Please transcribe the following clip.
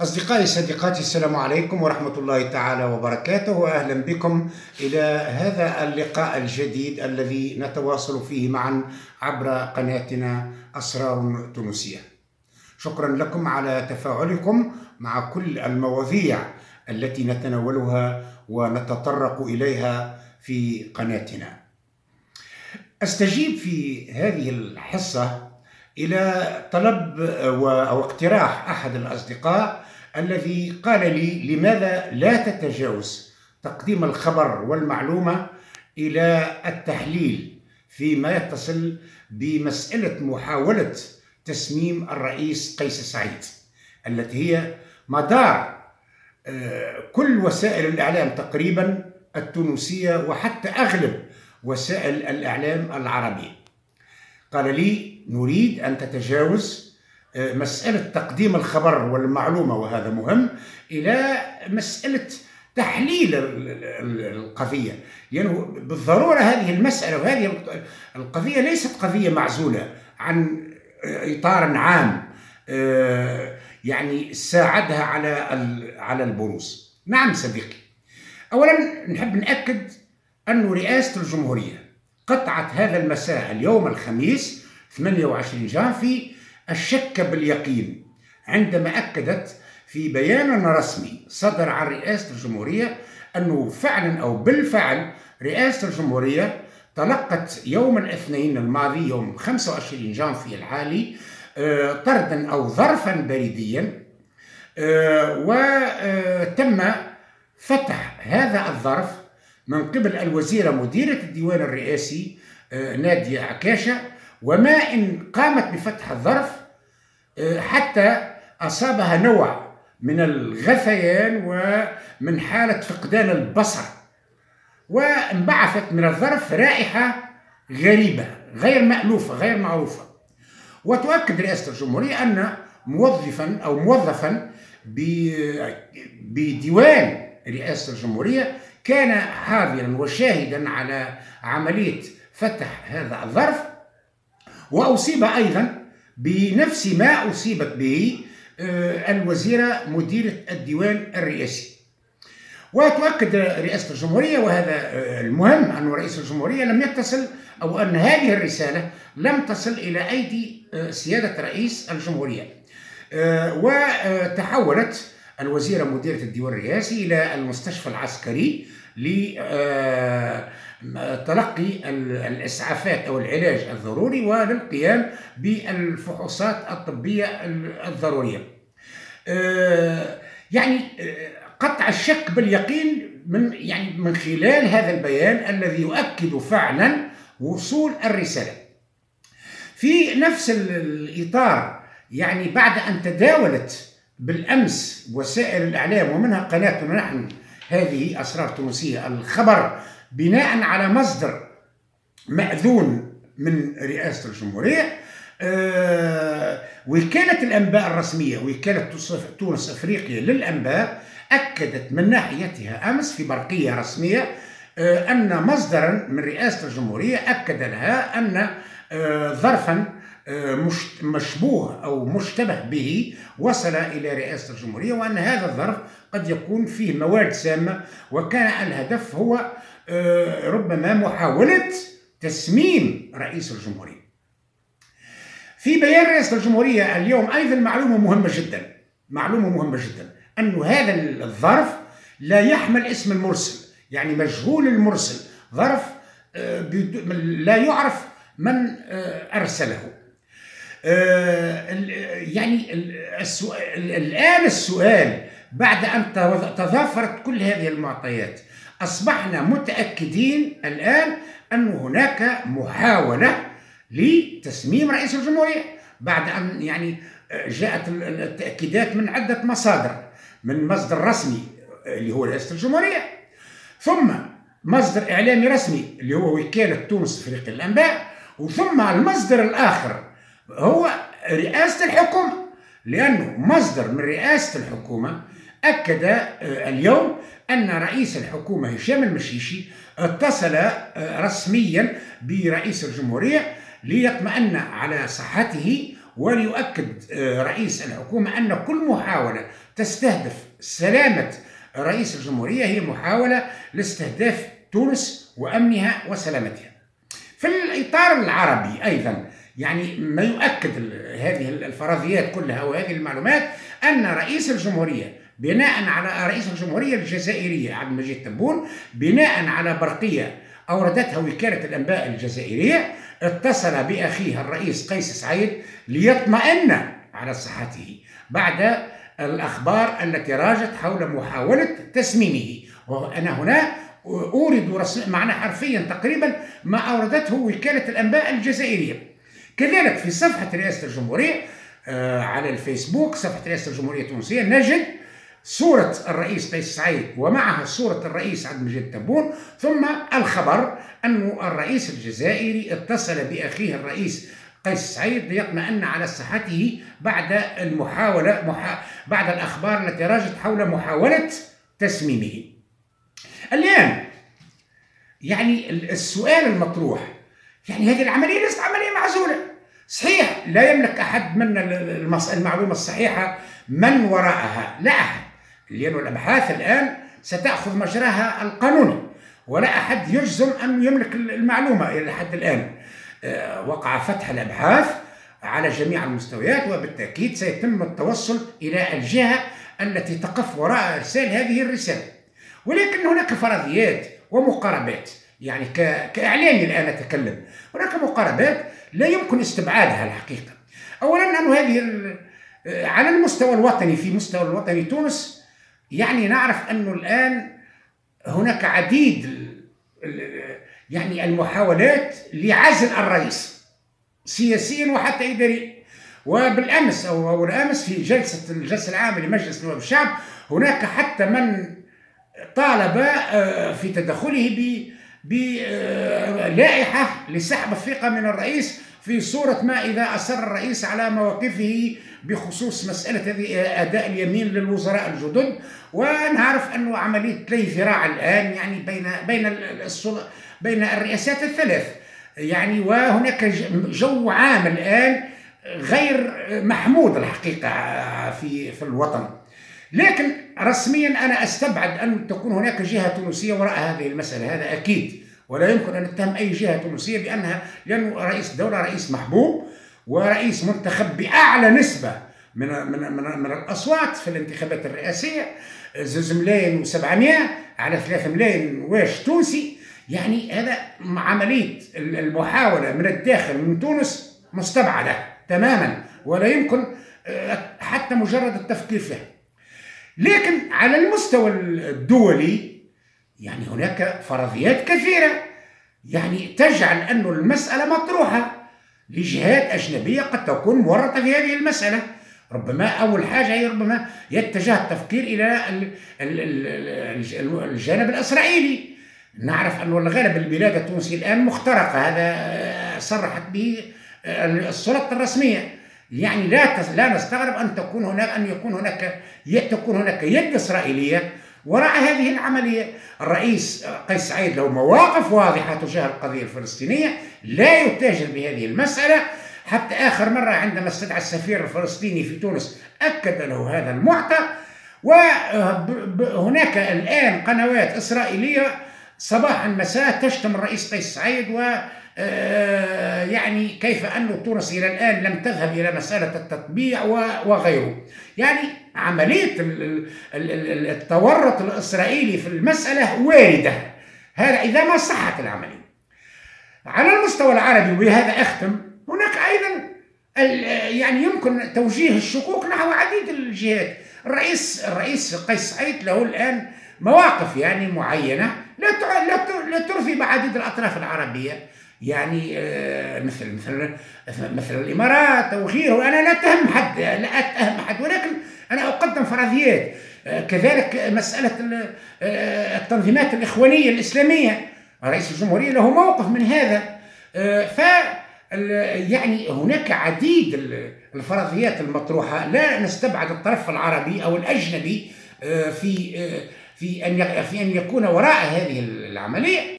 أصدقائي صديقاتي السلام عليكم ورحمة الله تعالى وبركاته، وأهلا بكم إلى هذا اللقاء الجديد الذي نتواصل فيه معا عبر قناتنا أسرار تونسية. شكرا لكم على تفاعلكم مع كل المواضيع التي نتناولها ونتطرق إليها في قناتنا. أستجيب في هذه الحصة إلى طلب أو اقتراح أحد الأصدقاء الذي قال لي: لماذا لا تتجاوز تقديم الخبر والمعلومة إلى التحليل فيما يتصل بمسألة محاولة تسميم الرئيس قيس سعيد، التي هي مدار كل وسائل الإعلام تقريبا التونسية وحتى أغلب وسائل الإعلام العربي. قال لي: نريد أن تتجاوز مسألة تقديم الخبر والمعلومة، وهذا مهم، إلى مسألة تحليل القضية، لأنه بالضرورة هذه المسألة وهذه القضية ليست قضية معزولة عن إطار عام يعني ساعدها على البروز. نعم صديقي، أولا نحب نأكد أن رئاسة الجمهورية قطعت هذا المساء اليوم الخميس 28 جانفي الشك باليقين، عندما أكدت في بيان رسمي صدر عن رئاسة الجمهورية أنه فعلا أو بالفعل رئاسة الجمهورية تلقت يوم الاثنين الماضي يوم 25 جانفي الحالي طردا أو ظرفا بريديا، وتم فتح هذا الظرف من قبل الوزيرة مديرة الديوان الرئاسي نادية عكاشة، وما إن قامت بفتح الظرف حتى أصابها نوع من الغثيان ومن حالة فقدان البصر، وانبعثت من الظرف رائحة غريبة غير مألوفة غير معروفة. وتؤكد رئاسة الجمهورية أن موظفا بديوان رئاسة الجمهورية كان حاضرا وشاهدا على عملية فتح هذا الظرف، وأصيب أيضا بنفس ما أصيبت به الوزيرة مديرة الديوان الرئاسي. وتؤكد رئاسة الجمهورية، وهذا المهم، أن رئيس الجمهورية لم يتصل أو أن هذه الرسالة لم تصل إلى أيدي سيادة رئيس الجمهورية. وتحولت الوزيرة مديرة الديوان الرئاسي إلى المستشفى العسكري لتلقي الإسعافات أو العلاج الضروري وللقيام بالفحوصات الطبية الضرورية. يعني قطع الشك باليقين من خلال هذا البيان الذي يؤكد فعلا وصول الرسالة. في نفس الإطار، يعني بعد أن تداولت بالأمس وسائل الإعلام ومنها قناتنا نحن هذه أسرار تونسية الخبر بناء على مصدر مأذون من رئاسة الجمهورية، وكالة الأنباء الرسمية وكالة تونس أفريقيا للأنباء أكدت من ناحيتها أمس في برقية رسمية أن مصدرا من رئاسة الجمهورية أكد لها أن ظرفا مشبوه أو مشتبه به وصل إلى رئاسة الجمهورية، وأن هذا الظرف قد يكون فيه مواد سامة، وكان الهدف هو ربما محاولة تسميم رئيس الجمهورية. في بيان رئاسة الجمهورية اليوم أيضا معلومة مهمة جدا، أن هذا الظرف لا يحمل اسم المرسل، يعني مجهول المرسل، ظرف لا يعرف من أرسله. يعني الآن السؤال، بعد أن تضافرت كل هذه المعطيات، أصبحنا متأكدين الآن أن هناك محاولة لتسميم رئيس الجمهورية، بعد أن يعني جاءت التأكيدات من عدة مصادر، من مصدر رسمي اللي هو رئاسة الجمهورية، ثم مصدر إعلامي رسمي اللي هو وكالة تونس أفريقيا للأنباء، وثم المصدر الآخر هو رئاسة الحكومة، لأنه مصدر من رئاسة الحكومة أكد اليوم أن رئيس الحكومة هشام المشيشي اتصل رسميا برئيس الجمهورية ليطمئن على صحته وليؤكد رئيس الحكومة أن كل محاولة تستهدف سلامة رئيس الجمهورية هي محاولة لاستهداف تونس وأمنها وسلامتها. في الإطار العربي أيضا يعني ما يؤكد هذه الفرضيات كلها وهذه المعلومات أن رئيس الجمهورية بناء على رئيس الجمهورية الجزائرية عبد المجيد تبون بناء على برقية أوردتها وكالة الأنباء الجزائرية اتصل بأخيه الرئيس قيس سعيد ليطمئن على صحته بعد الأخبار التي راجت حول محاولة تسميمه. وأنا هنا أورد معنى حرفيا تقريبا ما أوردته وكالة الأنباء الجزائرية. كذلك في صفحة رئاسة الجمهورية على الفيسبوك صفحة رئاسة الجمهورية التونسية نجد صورة الرئيس قيس سعيد ومعها صورة الرئيس عبد المجيد تبون، ثم الخبر أن الرئيس الجزائري اتصل بأخيه الرئيس قيس سعيد ليطمئن على صحته بعد بعد الأخبار التي راجت حول محاولة تسميمه. الآن يعني السؤال المطروح، يعني هذه العملية ليست عملية معزولة. صحيح لا يملك أحد من المعلومة الصحيحة من وراءها، لا أحد، لأن الأبحاث الآن ستأخذ مجراها القانوني ولا أحد يجزم أن يملك المعلومة إلى حد الآن. وقع فتح الأبحاث على جميع المستويات وبالتأكيد سيتم التوصل إلى الجهة التي تقف وراء إرسال هذه الرسالة. ولكن هناك فرضيات ومقاربات، يعني كإعلامي الآن أتكلم، هناك مقاربات لا يمكن استبعادها الحقيقة. أولا أن هذه على المستوى الوطني، في مستوى الوطني تونس، يعني نعرف أنه الآن هناك عديد يعني المحاولات لعزل الرئيس سياسيا وحتى إداريا. وبالأمس أو الأمس في الجلسة العامة لمجلس نواب الشعب هناك حتى من طالب في تدخله بلائحة لسحب الثقة من الرئيس في صورة ما إذا أصر الرئيس على مواقفه بخصوص مسألة أداء اليمين للوزراء الجدد. ونعرف أنه عملية ذراع الآن يعني بين الرئاسات الثلاث، يعني وهناك جو عام الآن غير محمود الحقيقة في الوطن. لكن رسميا أنا أستبعد أن تكون هناك جهة تونسية وراء هذه المسألة، هذا أكيد، ولا يمكن أن نتهم أي جهة تونسية بأنها، لأنه رئيس الدولة رئيس محبوب ورئيس منتخب بأعلى نسبة من الأصوات في الانتخابات الرئاسية، 2,700,000 على 3,000,000 واش تونسي. يعني هذا عملية المحاولة من الداخل من تونس مستبعدة تماما ولا يمكن حتى مجرد التفكير فيها. لكن على المستوى الدولي يعني هناك فرضيات كثيرة يعني تجعل أن المسألة مطروحة لجهات أجنبية قد تكون مورطة في هذه المسألة. ربما أول حاجة هي ربما يتجه التفكير إلى الجانب الإسرائيلي. نعرف أن الغالب البلاد التونسي الآن مخترقة، هذا صرحت به السلطة الرسمية. يعني لا نستغرب أن تكون هناك يد إسرائيلية وراء هذه العملية. الرئيس قيس سعيد له مواقف واضحة تجاه القضية الفلسطينية، لا يتاجر بهذه المسألة. حتى آخر مرة عندما استدعى السفير الفلسطيني في تونس أكد له هذا المعطى. وهناك الآن قنوات إسرائيلية صباحا مساء تشتم الرئيس قيس سعيد، و يعني كيف أن تونس إلى الآن لم تذهب إلى مسألة التطبيع وغيره. يعني عملية التورط الإسرائيلي في المسألة واردة، هذا إذا ما صحت العملية. على المستوى العربي، وهذا أختم، هناك أيضا يعني يمكن توجيه الشكوك نحو عديد الجهات. الرئيس قيس سعيد له الآن مواقف يعني معينة لا ترثي مع عديد الأطراف العربية، يعني مثل الإمارات أو غيره. أنا لا أتهم حد، ولكن أنا أقدم فرضيات. كذلك مسألة التنظيمات الإخوانية الإسلامية، رئيس الجمهورية له موقف من هذا. ف يعني هناك عديد الفرضيات المطروحة، لا نستبعد الطرف العربي أو الأجنبي في أن يكون وراء هذه العملية.